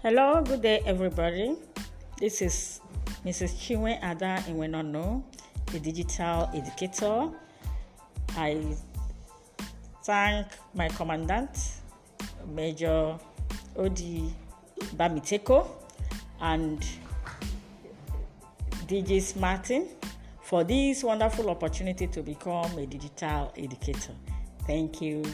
Hello, good day everybody. This is Mrs. Chiwe Ada Inwenono, the digital educator. I thank my commandant, Major Odi Bamiteko, and DJ Smartin for this wonderful opportunity to become a digital educator. Thank you.